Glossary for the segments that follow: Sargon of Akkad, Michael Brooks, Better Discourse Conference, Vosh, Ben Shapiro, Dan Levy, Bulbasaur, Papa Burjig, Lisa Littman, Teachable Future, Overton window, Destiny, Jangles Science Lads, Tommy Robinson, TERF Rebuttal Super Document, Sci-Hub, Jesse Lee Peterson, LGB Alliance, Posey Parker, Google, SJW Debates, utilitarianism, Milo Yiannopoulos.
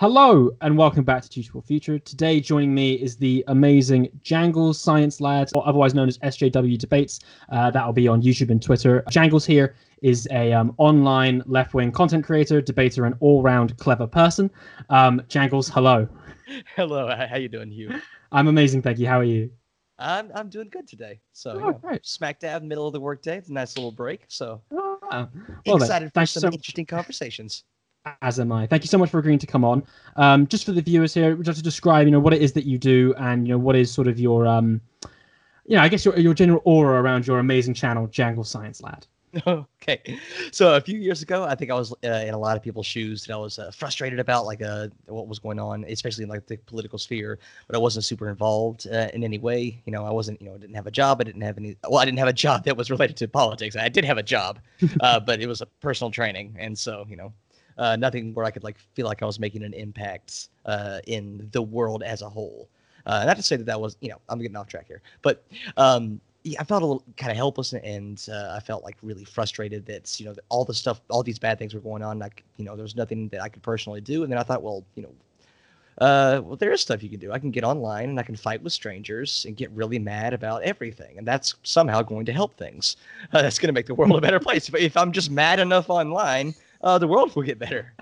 Hello and welcome back to Teachable Future. Today joining me is the amazing Jangles Science Lads, or otherwise known as SJW Debates. That'll be on YouTube and Twitter. Jangles here is a online left-wing content creator, debater, and all-round clever person. Jangles, hello. Hello. How you doing, Hugh? I'm amazing, thank you. How are you? I'm doing good today. So right. Smack dab middle of the workday. It's a nice little break. So well, excited for some interesting conversations. As am I. Thank you so much for agreeing to come on. Just for the viewers here, just to describe, what it is that you do, and what is sort of your, I guess your general aura around your amazing channel, Jangles Science Lad. Okay, so a few years ago, I think I was in a lot of people's shoes, and I was frustrated about what was going on, especially in the political sphere. But I wasn't super involved in any way. I wasn't, I didn't have a job. I didn't have any. Well, I didn't have a job that was related to politics. I did have a job, but it was a personal training, and so nothing where I could feel like I was making an impact in the world as a whole. Not to say that was, I'm getting off track here, but. I felt a little kind of helpless, and I felt really frustrated that all the stuff, all these bad things were going on. Like there was nothing that I could personally do. And then I thought, well, well, there is stuff you can do. I can get online and I can fight with strangers and get really mad about everything, and that's somehow going to help things. That's going to make the world a better place. But if I'm just mad enough online, the world will get better.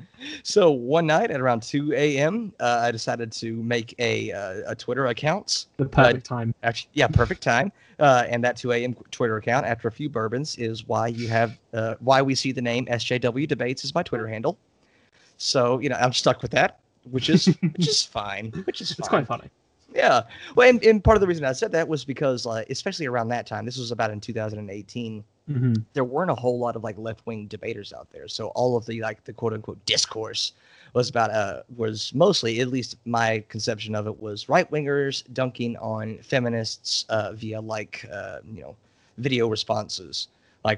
So one night at around 2 a.m., I decided to make a Twitter account. The perfect time. Actually, yeah, perfect time. And that 2 a.m. Twitter account, after a few bourbons, is why you have why we see the name SJW Debates is my Twitter handle. So I'm stuck with that, which is fine. It's quite funny. Yeah. Well, and part of the reason I said that was because, especially around that time, this was about in 2018. Mm-hmm. There weren't a whole lot of left-wing debaters out there, so all of the the quote-unquote discourse was about was mostly, at least my conception of it, was right-wingers dunking on feminists via video responses. There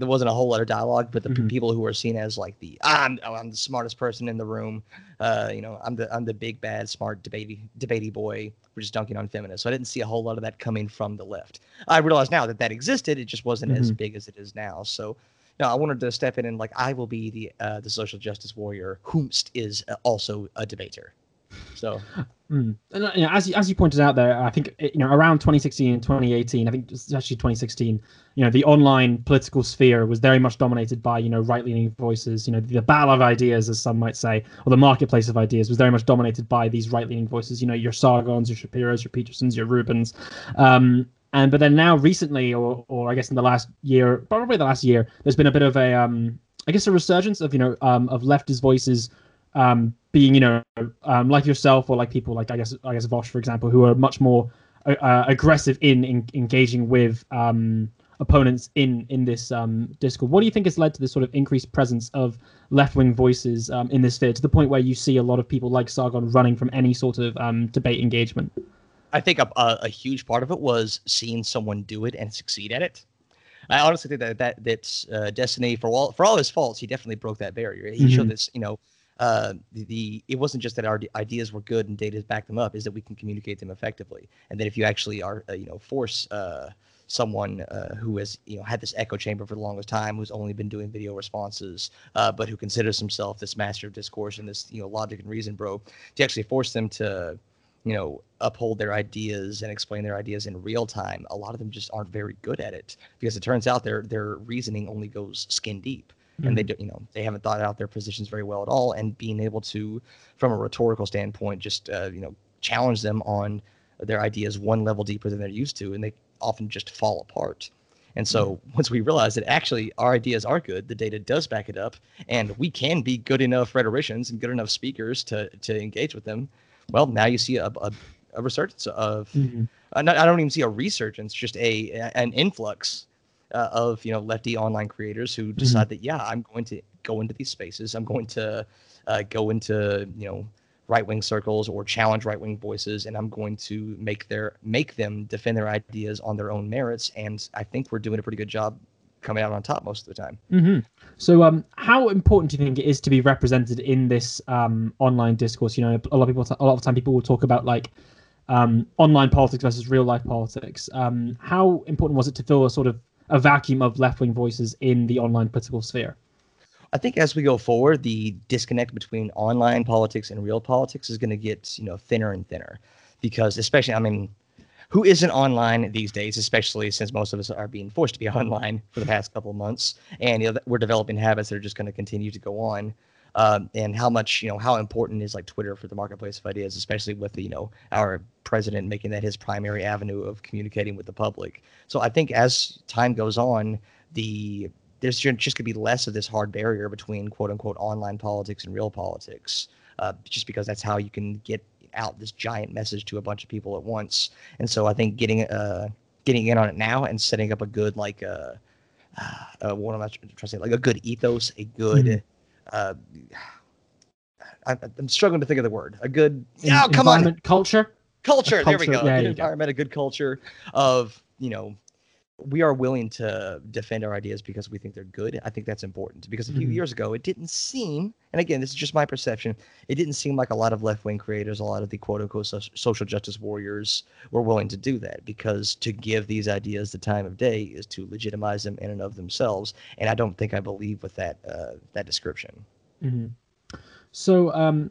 wasn't a whole lot of dialogue, but the people who were seen as I'm the smartest person in the room, I'm the big bad smart debatey boy, we're just dunking on feminists. So I didn't see a whole lot of that coming from the left. I realize now that existed, it just wasn't as big as it is now. So I wanted to step in and I will be the social justice warrior whomst is also a debater. So, and as you pointed out there, I think around 2016 and 2018, I think it's actually 2016. The online political sphere was very much dominated by right-leaning voices. The battle of ideas, as some might say, or the marketplace of ideas, was very much dominated by these right-leaning voices. Your Sargons, your Shapiros, your Petersons, your Rubens. But then now recently, or I guess in the last year, probably the last year, there's been a bit of a a resurgence of of leftist voices. Being like yourself, or people like I guess Vosh, for example, who are much more aggressive in engaging with opponents in this Discord. What do you think has led to this sort of increased presence of left-wing voices in this sphere, to the point where you see a lot of people like Sargon running from any sort of debate engagement? I think a huge part of it was seeing someone do it and succeed at it. I honestly think that Destiny, for all his faults, he definitely broke that barrier. He showed this, it wasn't just that our ideas were good and data backed them up, is that we can communicate them effectively. And that if you actually are, force someone who has, had this echo chamber for the longest time, who's only been doing video responses, but who considers himself this master of discourse and this, logic and reason bro, to actually force them to, uphold their ideas and explain their ideas in real time, a lot of them just aren't very good at it, because it turns out their reasoning only goes skin deep. And they do, they haven't thought out their positions very well at all. And being able to, from a rhetorical standpoint, just challenge them on their ideas one level deeper than they're used to, and they often just fall apart. And so once we realize that actually our ideas are good, the data does back it up, and we can be good enough rhetoricians and good enough speakers to engage with them. Well, now you see a resurgence of I don't even see a resurgence, just an influx. Of lefty online creators who decide that I'm going to go into these spaces, I'm going to go into right wing circles or challenge right wing voices, and I'm going to make them defend their ideas on their own merits. And I think we're doing a pretty good job coming out on top most of the time. So, how important do you think it is to be represented in this online discourse? A lot of the time, people will talk about online politics versus real life politics. How important was it to fill a sort of a vacuum of left-wing voices in the online political sphere? I think as we go forward, the disconnect between online politics and real politics is going to get, you know, thinner and thinner, because especially, I mean, who isn't online these days, especially since most of us are being forced to be online for the past couple of months, and you know, we're developing habits that are just going to continue to go on. And how much, you know, how important is like Twitter for the marketplace of ideas, especially with, you know, our president making that his primary avenue of communicating with the public. So I think as time goes on, there's just going to be less of this hard barrier between quote unquote online politics and real politics, just because that's how you can get out this giant message to a bunch of people at once. And so I think getting in on it now and setting up a good, like, what am I trying to say? Like a good ethos, a good... Mm-hmm. I'm struggling to think of the word. A good environment, culture. There we go. A good environment, a good culture of, you know, we are willing to defend our ideas because we think they're good. I think that's important, because a few years ago it didn't seem, and again this is just my perception, it didn't seem like a lot of left-wing creators, a lot of the quote-unquote social justice warriors were willing to do that, because to give these ideas the time of day is to legitimize them in and of themselves, and I don't think I believe with that that description. So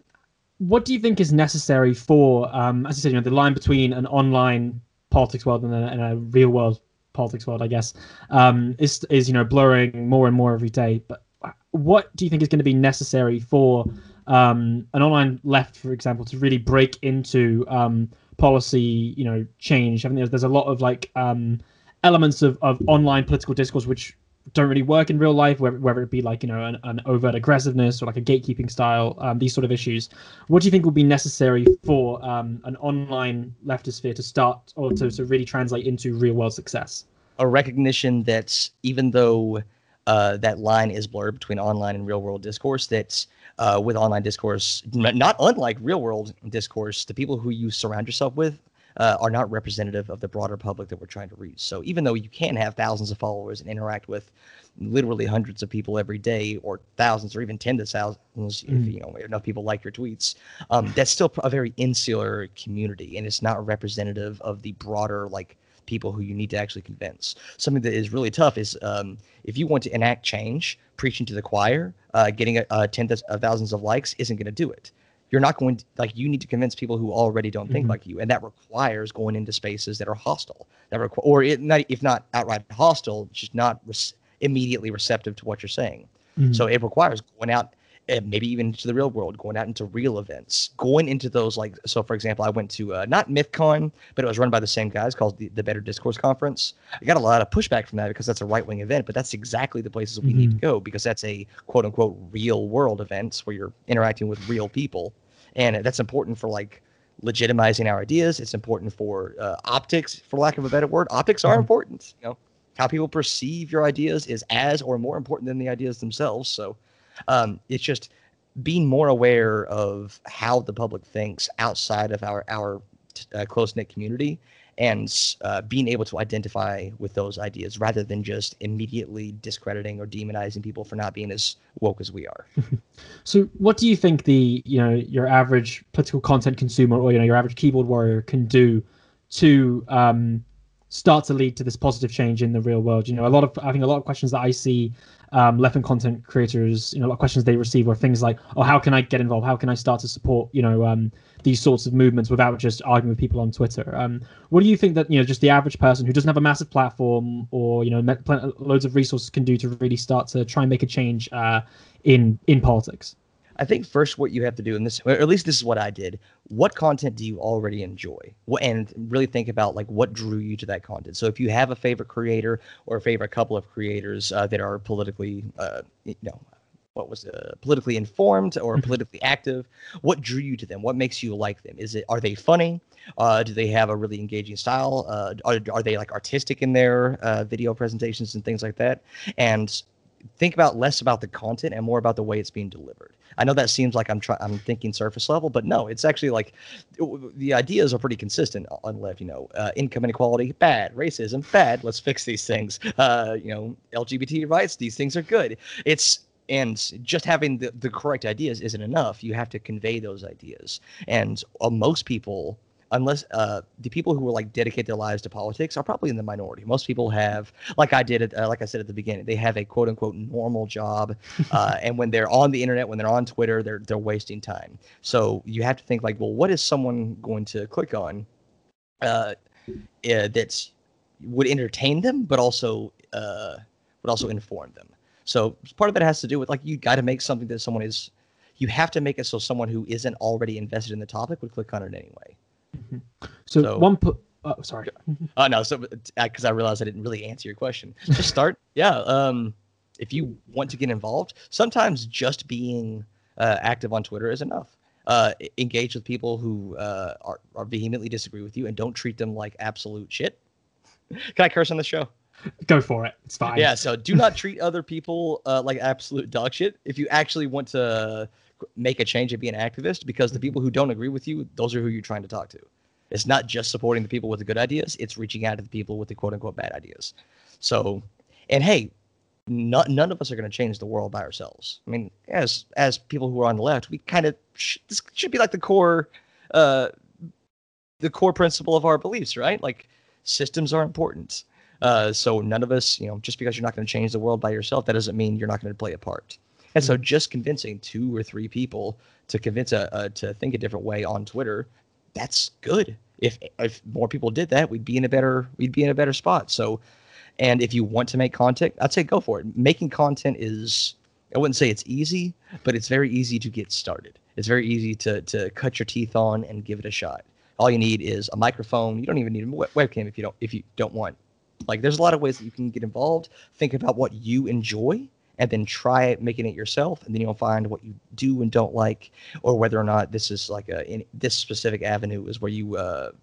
what do you think is necessary for, as I said, you know, the line between an online politics world and a real world politics world, I guess, is, you know, blurring more and more every day. But what do you think is going to be necessary for an online left, for example, to really break into policy, you know, change? I mean, there's a lot of like elements of online political discourse which don't really work in real life, whether it be like, you know, an overt aggressiveness or like a gatekeeping style, these sort of issues. What do you think will be necessary for an online leftist sphere to start, or to really translate into real world success? A recognition that even though that line is blurred between online and real world discourse, that with online discourse, not unlike real world discourse, the people who you surround yourself with are not representative of the broader public that we're trying to reach. So even though you can have thousands of followers and interact with literally hundreds of people every day, or thousands, or even tens of thousands, if you know enough people like your tweets, that's still a very insular community, and it's not representative of the broader like people who you need to actually convince. Something that is really tough is if you want to enact change, preaching to the choir, getting tens of thousands of likes isn't going to do it. You're not going to, like, you need to convince people who already don't think like you, and that requires going into spaces that are hostile, that if not outright hostile, just not immediately receptive to what you're saying. So it requires going out, maybe even to the real world, going out into real events, going into those, like, so for example, I went to not MythCon, but it was run by the same guys, called the Better Discourse Conference. I got a lot of pushback from that because that's a right-wing event, but that's exactly the places we need to go, because that's a quote-unquote real world event where you're interacting with real people. And that's important for, like, legitimizing our ideas. It's important for optics, for lack of a better word. Optics are important. You know, how people perceive your ideas is as or more important than the ideas themselves. So it's just being more aware of how the public thinks outside of our close-knit community, and being able to identify with those ideas rather than just immediately discrediting or demonizing people for not being as woke as we are. So what do you think your average political content consumer, or, you know, your average keyboard warrior can do to start to lead to this positive change in the real world? You know, I think a lot of questions that I see left-wing content creators, you know, a lot of questions they receive are things like, oh, how can I get involved? How can I start to support, you know, these sorts of movements without just arguing with people on Twitter? What do you think that, you know, just the average person who doesn't have a massive platform or, you know, loads of resources can do to really start to try and make a change in politics? I think first what you have to do in this, or at least this is what I did, what content do you already enjoy? And really think about, like, what drew you to that content. So if you have a favorite creator or a favorite couple of creators that are politically, politically informed or politically active, what drew you to them? What makes you like them? Are they funny? Do they have a really engaging style? Are they, like, artistic in their video presentations and things like that? And think about less about the content and more about the way it's being delivered. I know that seems like I'm thinking surface level, but no, it's actually like the ideas are pretty consistent on left. You know, income inequality, bad. Racism, bad. Let's fix these things. You know, LGBT rights, these things are good. And just having the correct ideas isn't enough. You have to convey those ideas. And most people unless the people who are like dedicate their lives to politics are probably in the minority. Most people have, like I said at the beginning, they have a quote unquote normal job, and when they're on the internet, when they're on Twitter, they're wasting time. So you have to think like, well, what is someone going to click on that's would entertain them, but also would also inform them. So part of that has to do with like you got to make something that someone is. You have to make it so someone who isn't already invested in the topic would click on it anyway. Mm-hmm. So one put oh, sorry. No, so because I realized I didn't really answer your question. Just start. Yeah. If you want to get involved, sometimes just being active on Twitter is enough. Engage with people who are vehemently disagree with you and don't treat them like absolute shit. Can I curse on the show? Go for it. It's fine. Yeah. So do not treat other people like absolute dog shit. If you actually want to make a change and be an activist, because the people who don't agree with you, those are who you're trying to talk to. It's not just supporting the people with the good ideas. It's reaching out to the people with the quote unquote bad ideas. So, and hey, none of us are going to change the world by ourselves. I mean, as people who are on the left, we kind of this should be like the core principle of our beliefs, right? Like systems are important. So none of us, you know, just because you're not going to change the world by yourself, that doesn't mean you're not going to play a part. And so just convincing 2 or 3 people to convince to think a different way on Twitter, that's good. If more people did that, we'd be in a better spot. So, and if you want to make content, I'd say go for it. Making content is, I wouldn't say it's easy, but it's very easy to get started. It's very easy to cut your teeth on and give it a shot. All you need is a microphone. You don't even need a webcam if you don't want. Like, there's a lot of ways that you can get involved. Think about what you enjoy and then try it, making it yourself. And then you'll find what you do and don't like, or whether or not this is like this specific avenue is where you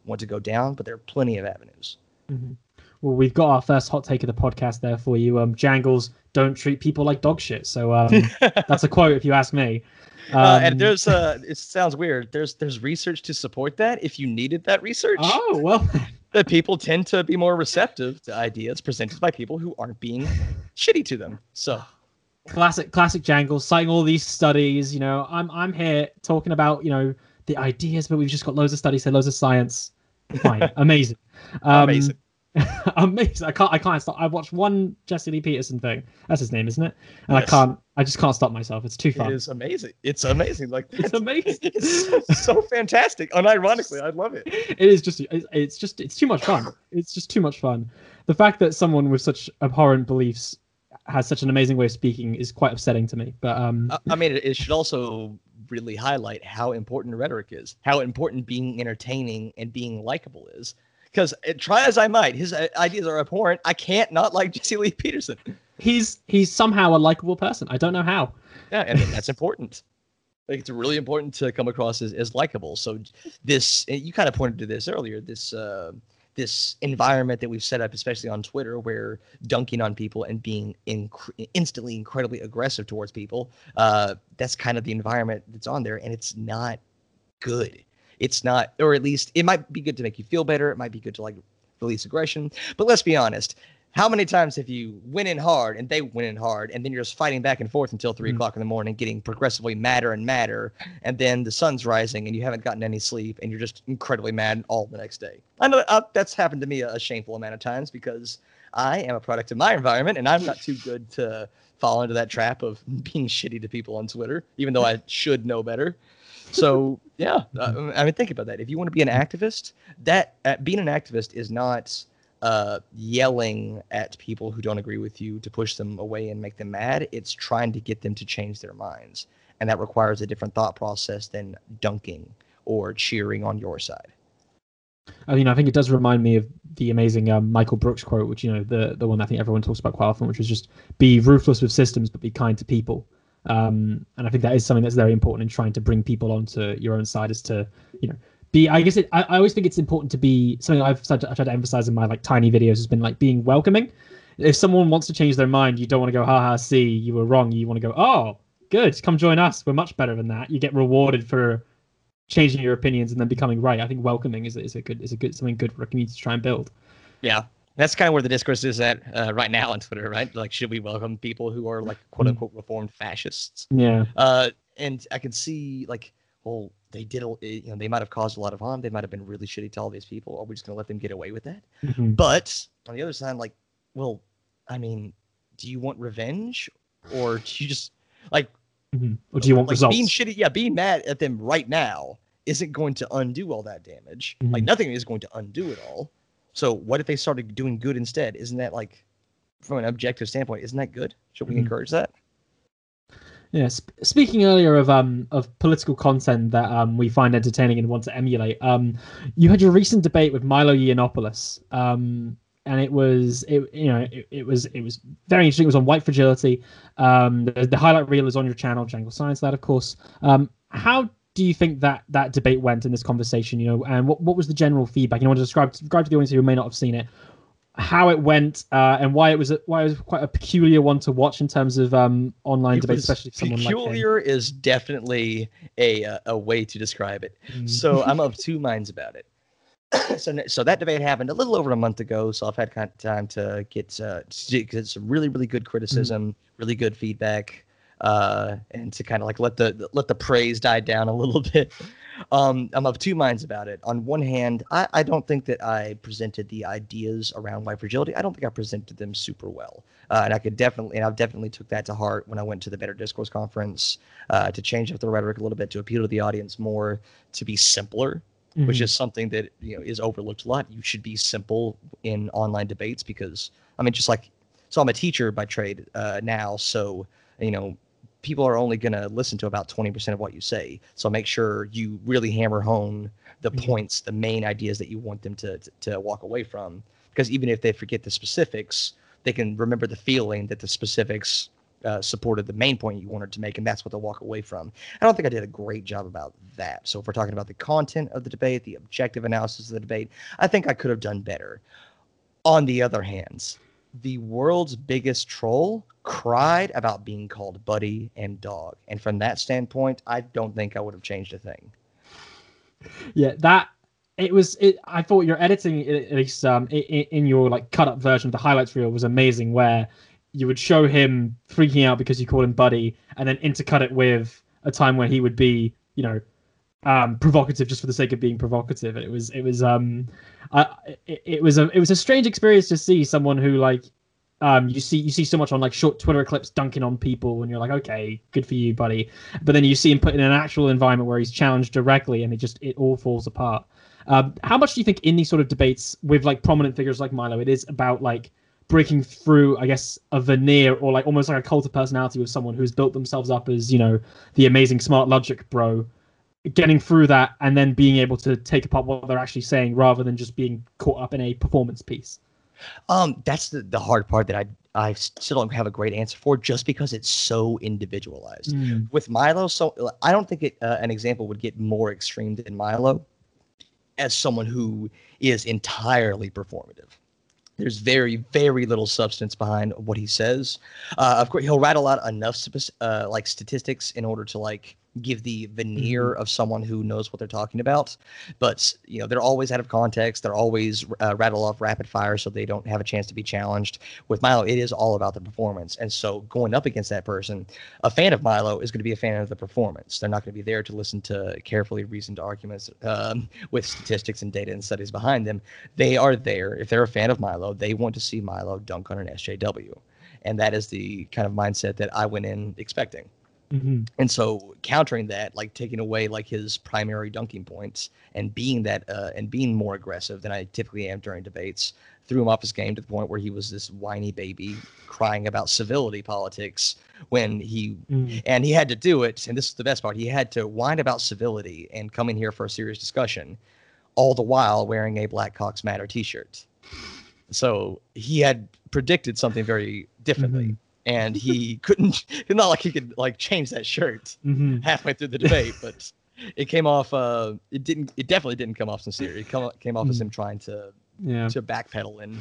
want to go down. But there are plenty of avenues. Mm-hmm. Well, we've got our first hot take of the podcast there for you. Jangles, don't treat people like dog shit. So that's a quote if you ask me. And there's it sounds weird. There's research to support that if you needed that research. Oh, well. That people tend to be more receptive to ideas presented by people who aren't being shitty to them. So classic Jangles, citing all these studies, you know, I'm here talking about, you know, the ideas, but we've just got loads of studies, so loads of science. Fine. Amazing. Amazing. Amazing. I can't stop. I've watched one Jesse Lee Peterson thing. That's his name, isn't it? And yes. I just can't stop myself. It's too fun. It is amazing. It's amazing. Like it's amazing. It's so fantastic. Unironically, I love it. It is just. It's too much fun. It's just too much fun. The fact that someone with such abhorrent beliefs has such an amazing way of speaking is quite upsetting to me. But I mean, it should also really highlight how important rhetoric is, how important being entertaining and being likable is. Because try as I might, his ideas are abhorrent. I can't not like Jesse Lee Peterson. He's somehow a likable person. I don't know how. Yeah, and that's important. Like, it's really important to come across as likable. So this, you kind of pointed to this earlier, this environment that we've set up, especially on Twitter, where dunking on people and being instantly incredibly aggressive towards people, that's kind of the environment that's on there, and it's not good. It's not, or at least it might be good to make you feel better. It might be good to like release aggression. But let's be honest. How many times have you went in hard and they went in hard and then you're just fighting back and forth until 3 o'clock in the morning, getting progressively madder and madder. And then the sun's rising and you haven't gotten any sleep and you're just incredibly mad all the next day. I know that's happened to me a shameful amount of times because I am a product of my environment and I'm not too good to fall into that trap of being shitty to people on Twitter, even though I should know better. So, yeah, I mean, think about that. If you want to be an activist, that being an activist is not yelling at people who don't agree with you to push them away and make them mad. It's trying to get them to change their minds. And that requires a different thought process than dunking or cheering on your side. I mean, I think it does remind me of the amazing Michael Brooks quote, which, you know, the one I think everyone talks about quite often, which is just be ruthless with systems, but be kind to people. And I think that is something that's very important in trying to bring people onto your own side, is to, you know, be, I guess I always think it's important to be something I've tried to emphasize in my like tiny videos has been like being welcoming. If someone wants to change their mind, you don't want to go, haha, see, you were wrong. You want to go, oh, good. Come join us. We're much better than that. You get rewarded for changing your opinions and then becoming right. I think welcoming is something good for a community to try and build. Yeah. That's kind of where the discourse is at right now on Twitter, right? Like, should we welcome people who are like quote unquote reformed fascists? Yeah. And I can see like well, they did, you know, they might have caused a lot of harm. They might have been really shitty to all these people. Are we just going to let them get away with that? Mm-hmm. But on the other side, like, well, I mean, do you want revenge, or do you just like, mm-hmm. or do you want like, results? Being shitty, yeah, being mad at them right now isn't going to undo all that damage. Mm-hmm. Like, nothing is going to undo it all. So what if they started doing good instead? Isn't that, like, from an objective standpoint, isn't that good? Should we mm-hmm. encourage that? Yeah. Speaking earlier of political content that we find entertaining and want to emulate, you had your recent debate with Milo Yiannopoulos, and it was very interesting. It was on white fragility. The highlight reel is on your channel, Jangles Science Lads, of course. How do you think that debate went in this conversation? You know, and what was the general feedback? You want to describe to the audience who may not have seen it how it went, and why it was quite a peculiar one to watch in terms of online debates, especially for someone like him. Peculiar is definitely a way to describe it. Mm. So I'm of two minds about it. So that debate happened a little over a month ago. So I've had kind of time to get some really, really good criticism, really good feedback, and to kind of like let the praise die down a little bit. I'm of two minds about it. On one hand, I don't think that I presented the ideas around white fragility. I don't think I presented them super well. And I've definitely took that to heart when I went to the Better Discourse Conference to change up the rhetoric a little bit, to appeal to the audience more, to be simpler, mm-hmm. which is something that, you know, is overlooked a lot. You should be simple in online debates because, I mean, just like, so I'm a teacher by trade now. So, you know, people are only going to listen to about 20% of what you say. So make sure you really hammer home the mm-hmm. points, the main ideas that you want them to walk away from. Because even if they forget the specifics, they can remember the feeling that the specifics supported the main point you wanted to make, and that's what they'll walk away from. I don't think I did a great job about that. So if we're talking about the content of the debate, the objective analysis of the debate, I think I could have done better. On the other hand, the world's biggest troll cried about being called buddy and dog, and from that standpoint, I don't think I would have changed a thing. Yeah, that it was. I thought your editing, at least in your like cut up version of the highlights reel, was amazing. Where you would show him freaking out because you called him buddy, and then intercut it with a time where he would be, you know, provocative just for the sake of being provocative. It was a strange experience to see someone who like. You see so much on like short Twitter clips dunking on people, and you're like, okay, good for you, buddy. But then you see him put in an actual environment where he's challenged directly, and it all falls apart. How much do you think in these sort of debates with like prominent figures like Milo, it is about like breaking through, I guess, a veneer or like almost like a cult of personality with someone who's built themselves up as, you know, the amazing smart logic bro, getting through that and then being able to take apart what they're actually saying rather than just being caught up in a performance piece? That's the hard part that I still don't have a great answer for, just because it's so individualized. Mm. With Milo, so I don't think an example would get more extreme than Milo as someone who is entirely performative. There's very, very little substance behind what he says. Of course, he'll rattle out enough like statistics in order to like give the veneer of someone who knows what they're talking about. But, you know, they're always out of context. They're always rattle off rapid fire, so they don't have a chance to be challenged. With Milo, it is all about the performance. And so going up against that person, a fan of Milo is going to be a fan of the performance. They're not going to be there to listen to carefully reasoned arguments with statistics and data and studies behind them. They are there. If they're a fan of Milo, they want to see Milo dunk on an SJW. And that is the kind of mindset that I went in expecting. Mm-hmm. And so countering that, like taking away like his primary dunking points and being that and being more aggressive than I typically am during debates, threw him off his game to the point where he was this whiny baby crying about civility politics when he and he had to do it. And this is the best part. He had to whine about civility and come in here for a serious discussion, all the while wearing a Black Cox Matter T-shirt. So he had predicted something very differently. Mm-hmm. And he couldn't, not like he could like change that shirt halfway through the debate, but it came off, it definitely didn't come off sincere. It came off as him trying to backpedal and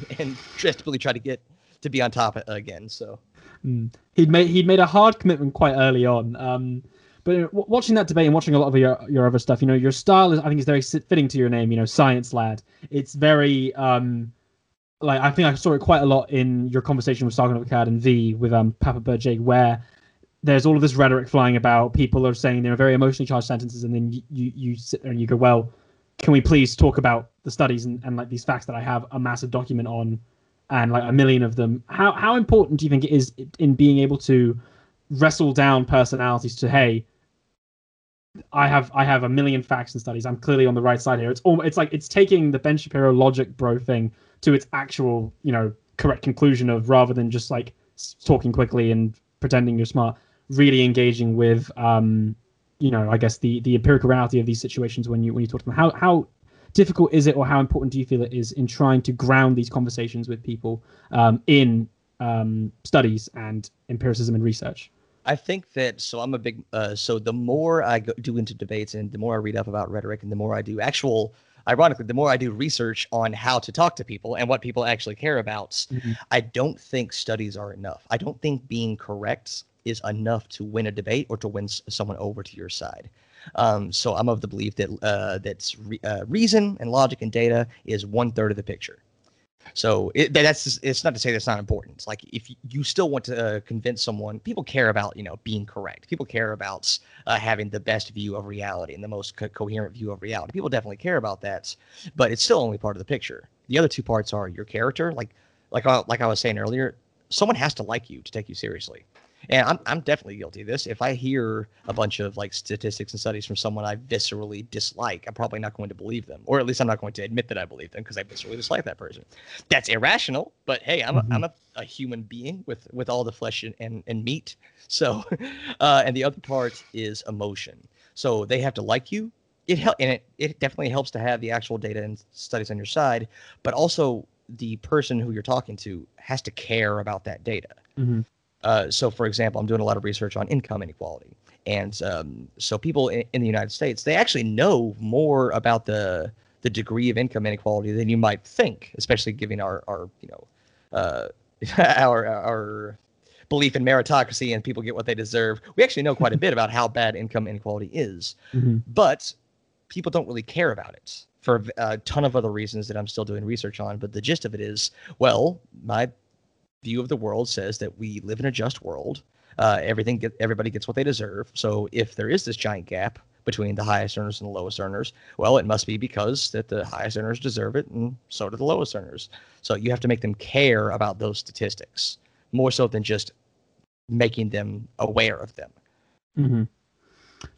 desperately try to get to be on top again. So he'd made a hard commitment quite early on. But watching that debate and watching a lot of your other stuff, you know, your style is, I think, is very fitting to your name, you know, Science Lad. It's very, like, I think I saw it quite a lot in your conversation with Sargon of Akkad and V with Papa Burjig, where there's all of this rhetoric flying about. People are saying they're very emotionally charged sentences, and then you sit there and you go, well, can we please talk about the studies and like these facts that I have a massive document on, and like a million of them. How important do you think it is in being able to wrestle down personalities to, hey, I have a million facts and studies. I'm clearly on the right side here. It's like it's taking the Ben Shapiro logic bro thing to its actual, you know, correct conclusion of, rather than just like talking quickly and pretending you're smart, really engaging with, you know, I guess the empirical reality of these situations when you talk to them. How difficult is it, or how important do you feel it is in trying to ground these conversations with people in studies and empiricism and research? I think that, so I'm a big, so the more I do into debates and the more I read up about rhetoric and the more I do actual, ironically, the more I do research on how to talk to people and what people actually care about, mm-hmm. I don't think studies are enough. I don't think being correct is enough to win a debate or to win someone over to your side. So I'm of the belief that reason and logic and data is 1/3 of the picture. So it's not to say that's not important. It's like, if you still want to convince someone, people care about, you know, being correct. People care about having the best view of reality and the most coherent view of reality. People definitely care about that, but it's still only part of the picture. The other two parts are your character. Like I was saying earlier, someone has to like you to take you seriously. And I'm definitely guilty of this. If I hear a bunch of like statistics and studies from someone I viscerally dislike, I'm probably not going to believe them, or at least I'm not going to admit that I believe them because I viscerally dislike that person. That's irrational, but hey, I'm a human being with all the flesh and meat. So, and the other part is emotion. So they have to like you. It definitely helps to have the actual data and studies on your side, but also the person who you're talking to has to care about that data. Mm-hmm. So, for example, I'm doing a lot of research on income inequality. And so people in the United States, they actually know more about the degree of income inequality than you might think, especially given our belief in meritocracy and people get what they deserve. We actually know quite a bit about how bad income inequality is, mm-hmm. but people don't really care about it for a ton of other reasons that I'm still doing research on. But the gist of it is, well, my view of the world says that we live in a just world. Everybody gets what they deserve. So if there is this giant gap between the highest earners and the lowest earners, well, it must be because that the highest earners deserve it, and so do the lowest earners. So you have to make them care about those statistics more so than just making them aware of them. Mm-hmm.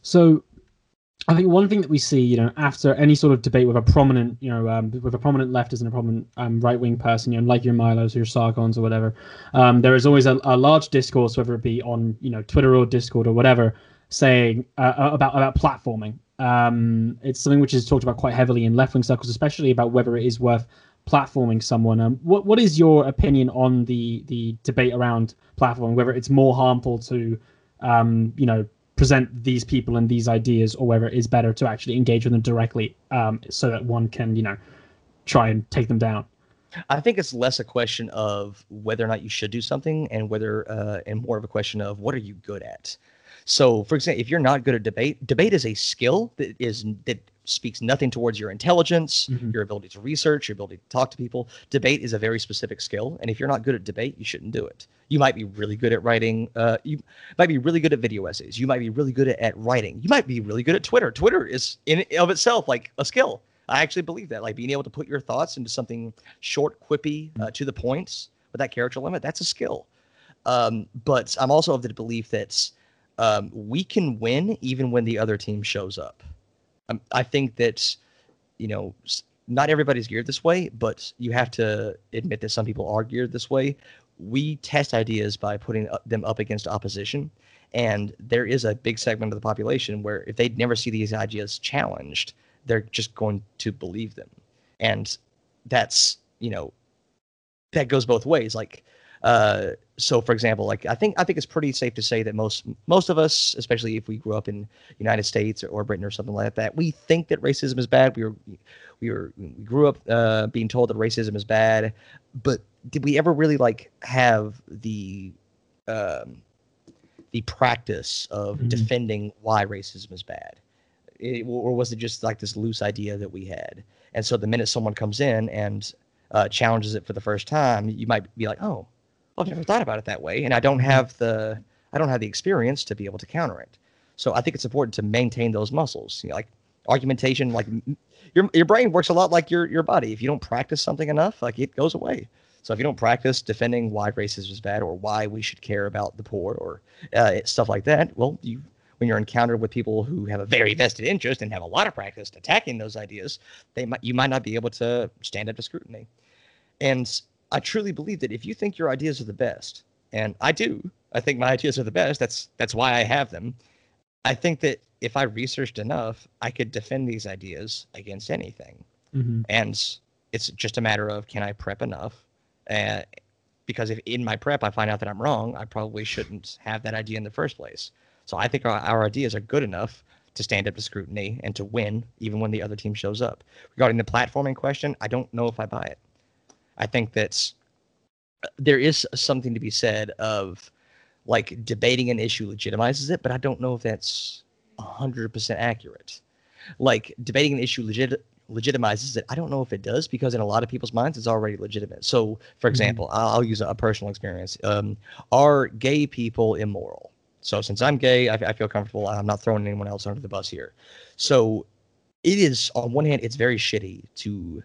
So I think one thing that we see, you know, after any sort of debate with a prominent, you know, with a prominent leftist and a prominent right-wing person, you know, like your Milos or your Sargons or whatever, there is always a large discourse, whether it be on, you know, Twitter or Discord or whatever, saying about platforming. It's something which is talked about quite heavily in left-wing circles, especially about whether it is worth platforming someone. What is your opinion on the debate around platforming, whether it's more harmful to, you know, present these people and these ideas, or whether it is better to actually engage with them directly, so that one can, you know, try and take them down? I think it's less a question of whether or not you should do something, and whether, and more of a question of what are you good at. So, for example, if you're not good at debate is a skill that speaks nothing towards your intelligence, mm-hmm. your ability to research, your ability to talk to people. Debate is a very specific skill, and if you're not good at debate, you shouldn't do it. You might be really good at writing. You might be really good at video essays. You might be really good at writing. You might be really good at Twitter. Twitter is in of itself like a skill. I actually believe that, like being able to put your thoughts into something short, quippy, to the point, with that character limit, that's a skill. But I'm also of the belief that we can win even when the other team shows up. I think that, you know, not everybody's geared this way, but you have to admit that some people are geared this way. We test ideas by putting them up against opposition, and there is a big segment of the population where if they'd never see these ideas challenged, they're just going to believe them. And that's, you know, that goes both ways. Like, so, for example, like I think it's pretty safe to say that most of us, especially if we grew up in United States or Britain or something like that, we think that racism is bad. We grew up being told that racism is bad, but did we ever really like have the practice of mm-hmm. defending why racism is bad, or was it just like this loose idea that we had? And so the minute someone comes in and challenges it for the first time, you might be like, oh, I've never thought about it that way, and I don't have the I don't have the experience to be able to counter it. So I think it's important to maintain those muscles. You know, like argumentation, like your brain works a lot like your body. If you don't practice something enough, like it goes away. So if you don't practice defending why racism is bad or why we should care about the poor or stuff like that, well, when you're encountered with people who have a very vested interest and have a lot of practice attacking those ideas, you might not be able to stand up to scrutiny. And I truly believe that if you think your ideas are the best, and I do, I think my ideas are the best. That's why I have them. I think that if I researched enough, I could defend these ideas against anything. Mm-hmm. And it's just a matter of, can I prep enough? Because if in my prep I find out that I'm wrong, I probably shouldn't have that idea in the first place. So I think our ideas are good enough to stand up to scrutiny and to win, even when the other team shows up. Regarding the platforming question, I don't know if I buy it. I think that there is something to be said of, like, debating an issue legitimizes it, but I don't know if that's 100% accurate. Like, debating an issue legitimizes it. I don't know if it does, because in a lot of people's minds, it's already legitimate. So, for example, I'll use a personal experience. Are gay people immoral? So since I'm gay, I feel comfortable. I'm not throwing anyone else under the bus here. So it is, on one hand, it's very shitty to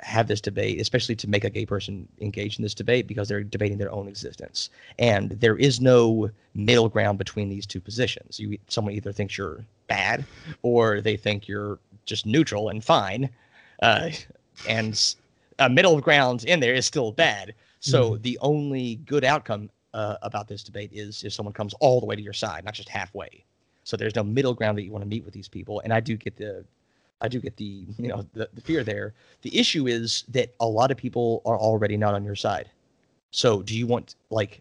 have this debate, especially to make a gay person engage in this debate, because they're debating their own existence. And there is no middle ground between these two positions. Someone either thinks you're bad or they think you're just neutral and fine. And a middle ground in there is still bad. So the only good outcome about this debate is if someone comes all the way to your side, not just halfway. So there's no middle ground that you want to meet with these people. And I do get the you know, the fear there. The issue is that a lot of people are already not on your side. So do you want, like,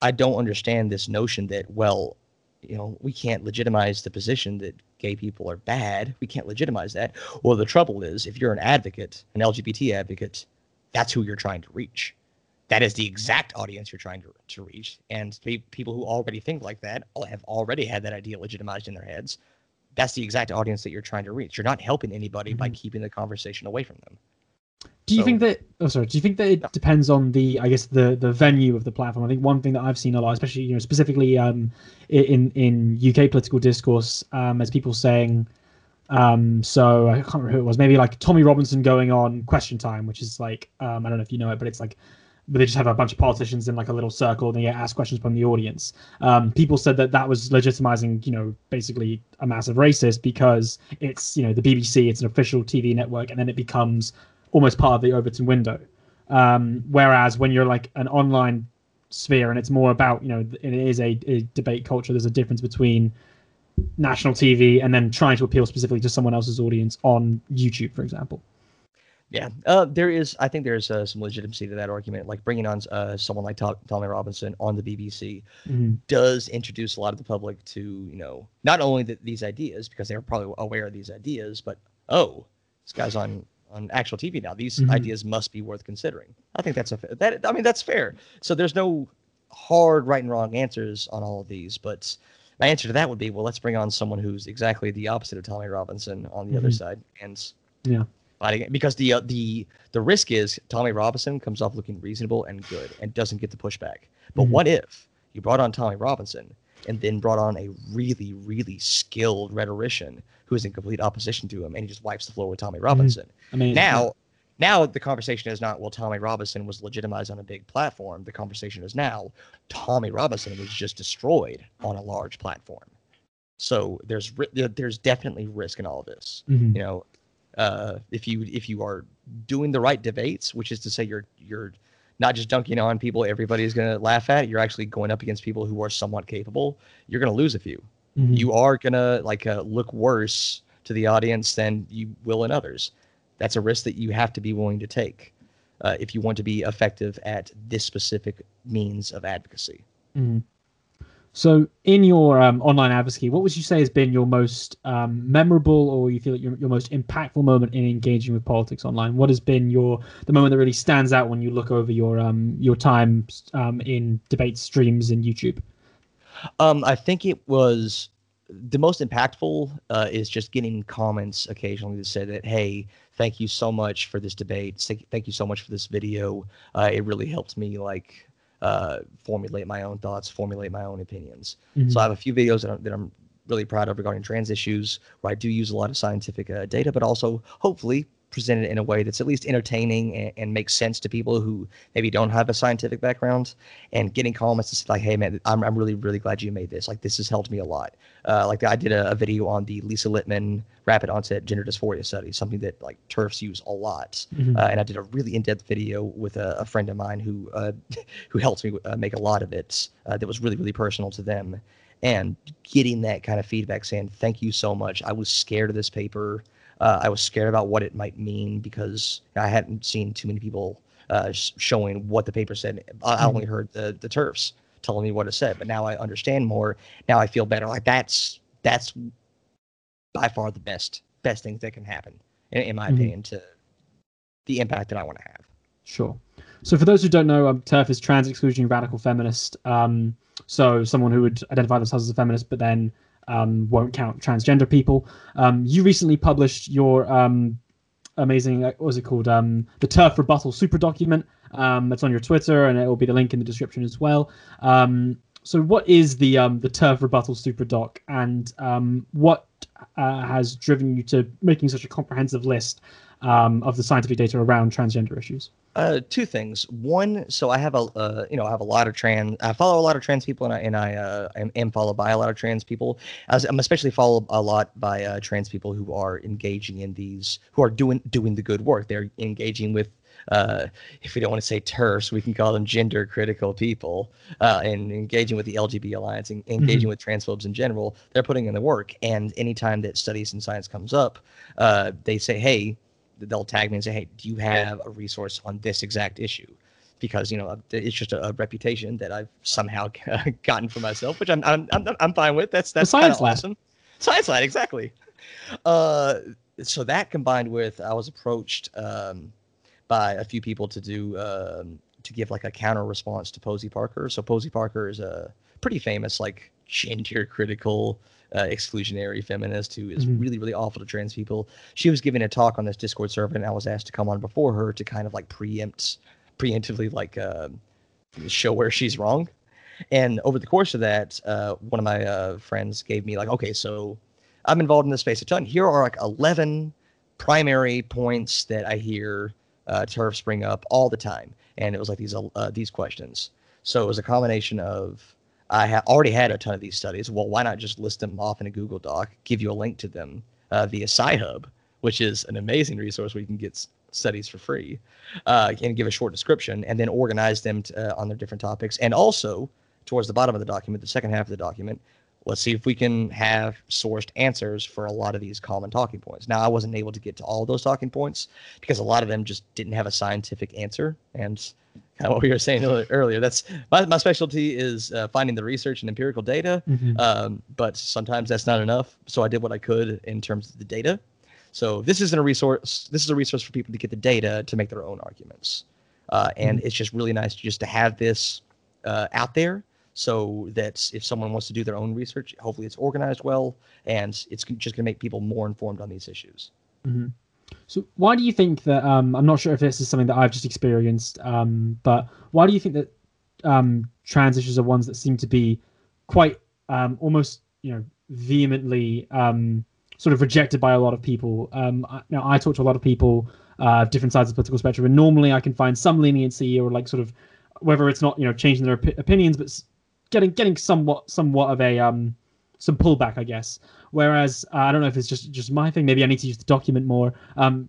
I don't understand this notion that, well, you know, we can't legitimize the position that gay people are bad. We can't legitimize that. Well, the trouble is, if you're an advocate, an LGBT advocate, that's who you're trying to reach. That is the exact audience you're trying to reach. And people who already think like that have already had that idea legitimized in their heads. That's the exact audience that you're trying to reach. You're not helping anybody by keeping the conversation away from them. Do you think that it depends on the venue of the platform? I think one thing that I've seen a lot, especially, you know, specifically in UK political discourse, as people saying, so I can't remember who it was, maybe like Tommy Robinson going on Question Time, which is like, I don't know if you know it, but it's like, but they just have a bunch of politicians in like a little circle and they get asked questions from the audience. People said that was legitimizing, you know, basically a massive racist, because it's, you know, the BBC, it's an official TV network, and then it becomes almost part of the Overton window. Whereas when you're like an online sphere and it's more about, you know, it is a debate culture, there's a difference between national TV and then trying to appeal specifically to someone else's audience on YouTube, for example. Yeah, I think there's some legitimacy to that argument. Like bringing on someone like Tommy Robinson on the BBC does introduce a lot of the public to, you know, not only these ideas, because they're probably aware of these ideas, but, oh, this guy's on actual TV now. These ideas must be worth considering. I think that's fair. So there's no hard right and wrong answers on all of these, but my answer to that would be, well, let's bring on someone who's exactly the opposite of Tommy Robinson on the other side, and yeah. Because the risk is Tommy Robinson comes off looking reasonable and good and doesn't get the pushback. But what if you brought on Tommy Robinson and then brought on a really, really skilled rhetorician who is in complete opposition to him, and he just wipes the floor with Tommy Robinson? I mean, now the conversation is not, well, Tommy Robinson was legitimized on a big platform. The conversation is now Tommy Robinson was just destroyed on a large platform. So there's definitely risk in all of this, you know. If you are doing the right debates, which is to say you're not just dunking on people everybody's going to laugh at, you're actually going up against people who are somewhat capable, you're going to lose a few. You are going to look worse to the audience than you will in others. That's a risk that you have to be willing to take if you want to be effective at this specific means of advocacy. So in your online advocacy, what would you say has been your most memorable, or you feel like your most impactful moment in engaging with politics online? What has been the moment that really stands out when you look over your time in debate streams in YouTube? I think it was the most impactful is just getting comments occasionally that say that, hey, thank you so much for this debate. Thank you so much for this video. It really helped me formulate my own thoughts, formulate my own opinions. Mm-hmm. So I have a few videos that I'm really proud of regarding trans issues, where I do use a lot of scientific data, but also hopefully present it in a way that's at least entertaining and makes sense to people who maybe don't have a scientific background, and getting comments that's like, hey man, I'm really, really glad you made this. Like, this has helped me a lot. Like I did a video on the Lisa Littman rapid onset gender dysphoria study, something that like TERFs use a lot. Mm-hmm. And I did a really in-depth video with a friend of mine who helped me make a lot of it that was really, really personal to them. And getting that kind of feedback saying, thank you so much. I was scared of this paper. I was scared about what it might mean because I hadn't seen too many people showing what the paper said. I only heard the TERFs telling me what it said, but now I understand more. Now I feel better. Like that's by far the best thing that can happen, in my opinion, to the impact that I want to have. Sure. So for those who don't know, TERF is trans exclusionary radical feminist. So someone who would identify themselves as a feminist, but then won't count transgender people. You recently published your amazing, what was it called? The TERF Rebuttal Super Document. That's on your Twitter, and it will be the link in the description as well. So what is the TERF Rebuttal Super Doc, and what has driven you to making such a comprehensive list of the scientific data around transgender issues? Two things. One, so I have I follow a lot of trans people, and I am followed by a lot of trans people. I'm especially followed a lot by trans people who are engaging in these, who are doing the good work. They're engaging with, if we don't want to say TERFs, we can call them gender critical people, and engaging with the LGB Alliance, and engaging with transphobes in general. They're putting in the work, and anytime that studies and science comes up, they say, hey, they'll tag me and say, hey, do you have a resource on this exact issue? Because, you know, it's just a reputation that I've somehow gotten for myself, which I'm fine with. That's kind of awesome. Science Lad, exactly. So that combined with, I was approached by a few people to do, to give like a counter response to Posey Parker. So Posey Parker is a pretty famous, like, gender critical, exclusionary feminist who is really, really awful to trans people. She was giving a talk on this Discord server, and I was asked to come on before her to kind of like preemptively like show where she's wrong. And over the course of that, one of my friends gave me like, okay, so I'm involved in this space a ton. Here are like 11 primary points that I hear TERFs bring up all the time. And it was like these questions. So it was a combination of, I already had a ton of these studies. Well, why not just list them off in a Google Doc, give you a link to them via Sci-Hub, which is an amazing resource where you can get studies for free, and give a short description, and then organize them on their different topics. And also, towards the bottom of the document, the second half of the document, let's see if we can have sourced answers for a lot of these common talking points. Now, I wasn't able to get to all those talking points because a lot of them just didn't have a scientific answer, and kind of what we were saying earlier, that's my specialty is finding the research and empirical data, but sometimes that's not enough. So I did what I could in terms of the data. So this isn't a resource. This is a resource for people to get the data to make their own arguments. And it's just really nice just to have this out there, so that if someone wants to do their own research, hopefully it's organized well, and it's just going to make people more informed on these issues. Mm-hmm. So why do you think that, I'm not sure if this is something that I've just experienced, but why do you think that trans issues are ones that seem to be quite almost, you know, vehemently sort of rejected by a lot of people? I talk to a lot of people of different sides of the political spectrum, and normally I can find some leniency, or like sort of, whether it's not, you know, changing their opinions, but getting somewhat of a some pullback, I guess. Whereas I don't know if it's just my thing. Maybe I need to use the document more.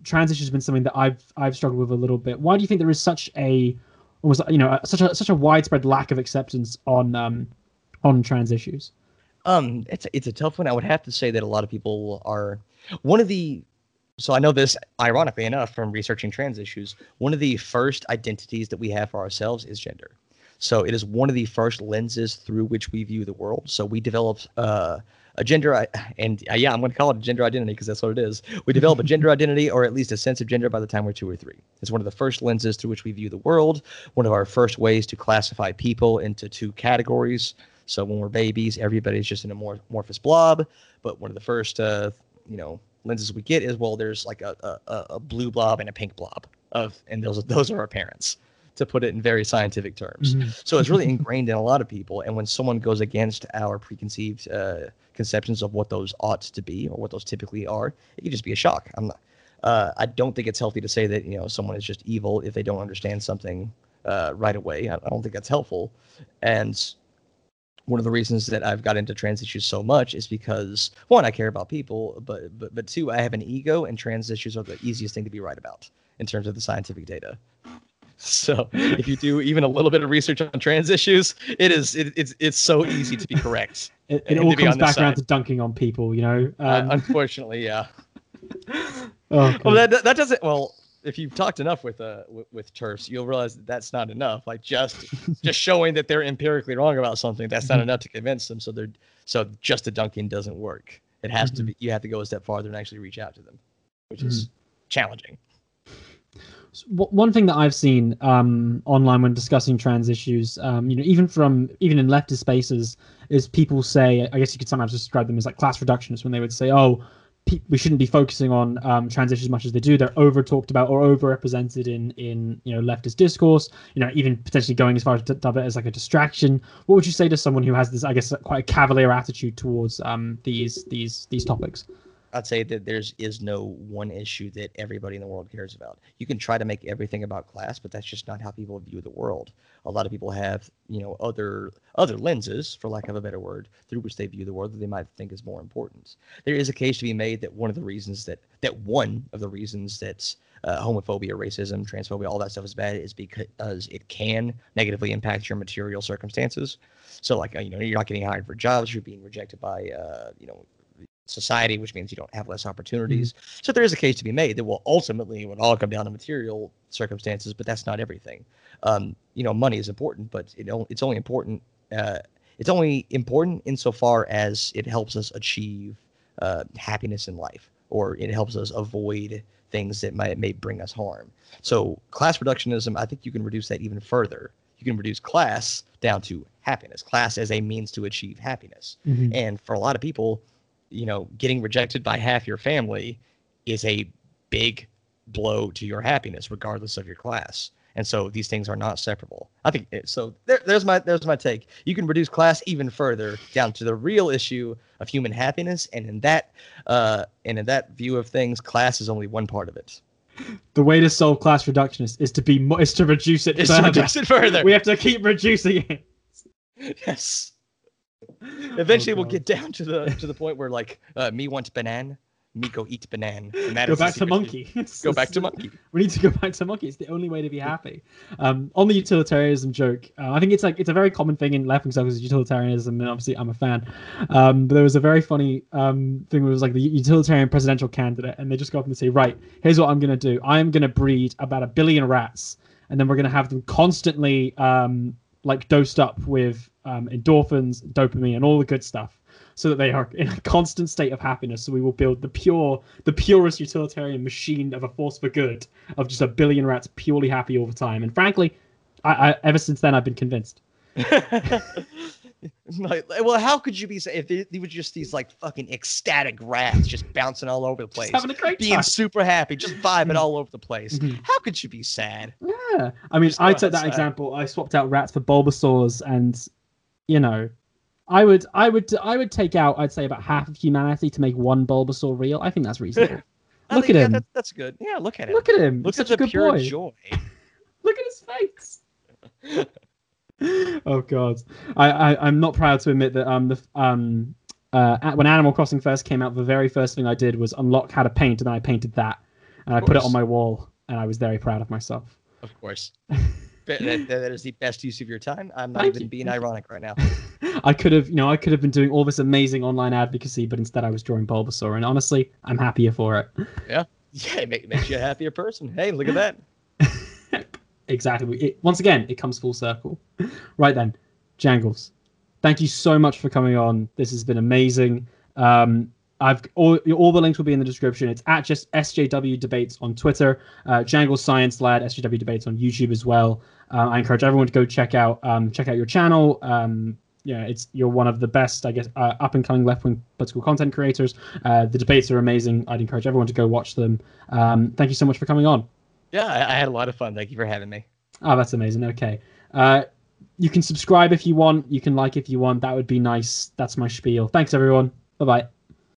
Trans issues has been something that I've struggled with a little bit. Why do you think there is such a, almost, you know, such a widespread lack of acceptance on trans issues? It's a tough one. I would have to say that a lot of people are So I know this, ironically enough, from researching trans issues. One of the first identities that we have for ourselves is gender. So it is one of the first lenses through which we view the world. So we develop a gender, and yeah, I'm going to call it a gender identity because that's what it is. We develop a gender identity, or at least a sense of gender, by the time we're 2 or 3. It's one of the first lenses through which we view the world, one of our first ways to classify people into 2 categories. So when we're babies, everybody's just an amorphous blob. But one of the first, lenses we get is, well, there's like a blue blob and a pink blob, and those are our parents. to put it in very scientific terms. Mm-hmm. So it's really ingrained in a lot of people. And when someone goes against our preconceived conceptions of what those ought to be or what those typically are, it can just be a shock. I don't think it's healthy to say that, you know, someone is just evil if they don't understand something right away. I don't think that's helpful. And one of the reasons that I've got into trans issues so much is because, one, I care about people, but two, I have an ego, and trans issues are the easiest thing to be right about in terms of the scientific data. So if you do even a little bit of research on trans issues, it's so easy to be correct. It all comes back around to dunking on people, you know. Unfortunately, yeah. Oh, well, that doesn't. Well, if you've talked enough with TERFs, you'll realize that that's not enough. Like just showing that they're empirically wrong about something, that's not enough to convince them. So just the dunking doesn't work. It has to be. You have to go a step farther and actually reach out to them, which is challenging. So one thing that I've seen online when discussing trans issues, you know, even in leftist spaces, is people say, I guess you could sometimes describe them as like class reductionists, when they would say, oh, we shouldn't be focusing on trans issues as much as they do. They're over talked about or overrepresented in you know, leftist discourse, you know, even potentially going as far as to dub it as like a distraction. What would you say to someone who has this, I guess, quite a cavalier attitude towards these topics? I'd say that there is no one issue that everybody in the world cares about. You can try to make everything about class, but that's just not how people view the world. A lot of people have, you know, other lenses, for lack of a better word, through which they view the world that they might think is more important. There is a case to be made that one of the reasons that homophobia, racism, transphobia, all that stuff is bad is because it can negatively impact your material circumstances. So, like, you know, you're not getting hired for jobs, you're being rejected by, you know, society, which means you don't have less opportunities. So there is a case to be made that will ultimately would all come down to material circumstances, but that's not everything. You know, money is important, but it's only important insofar as it helps us achieve happiness in life, or it helps us avoid things that may bring us harm. So class reductionism, I think you can reduce that even further. You can reduce class down to happiness, class as a means to achieve happiness. And for a lot of people, you know, getting rejected by half your family is a big blow to your happiness, regardless of your class. And so these things are not separable. I think so. There's my take. You can reduce class even further down to the real issue of human happiness, and in that view of things, class is only one part of it. The way to solve class reductionism is to reduce it further. We have to keep reducing it. Yes. Eventually we'll get down to the point where, like, me want banana, me go eat banana, and that go is back to monkey. Go back to monkey. We need to go back to monkey. It's the only way to be happy. On the utilitarianism joke, I think it's a very common thing in left-wing circles is utilitarianism, and obviously I'm a fan. But there was a very funny thing where it was like the utilitarian presidential candidate, and they just go up and say, right, here's what I'm going to do. I'm going to breed about 1 billion rats, and then we're going to have them constantly like dosed up with endorphins, dopamine, and all the good stuff, so that they are in a constant state of happiness. So we will build the purest utilitarian machine of a force for good, of just 1 billion rats purely happy all the time. And frankly, I ever since then I've been convinced. Well, how could you be if they were just these like fucking ecstatic rats just bouncing all over the place, just having a great time, being super happy, just vibing all over the place? How could you be sad? Yeah, I mean, I took that example. I swapped out rats for Bulbasaurs, and you know, I would take out, I'd say, about half of humanity to make one Bulbasaur real. I think that's reasonable. Look at him. That's good. Yeah, look at him. Look at him. Look at the pure joy. Look at his face. Oh god, I'm not proud to admit that when Animal Crossing first came out, the very first thing I did was unlock how to paint, and I painted that, and I put it on my wall, and I was very proud of myself. Of course. that is the best use of your time. I'm not even being ironic right now. I could have been doing all this amazing online advocacy, but instead I was drawing Bulbasaur, and honestly, I'm happier for it. Yeah, it makes you a happier person. Hey, look at that. Exactly. Once again, it comes full circle. Right then, Jangles, thank you so much for coming on. This has been amazing. I've all the links will be in the description. It's at just SJW Debates on Twitter, Jangles Science Lad, SJW Debates on YouTube as well. I encourage everyone to go check out your channel. Yeah, you're one of the best, I guess, up-and-coming left-wing political content creators. The debates are amazing. I'd encourage everyone to go watch them. Thank you so much for coming on. Yeah, I had a lot of fun. Thank you for having me. Oh, that's amazing. Okay. You can subscribe if you want. You can like if you want. That would be nice. That's my spiel. Thanks, everyone. Bye-bye.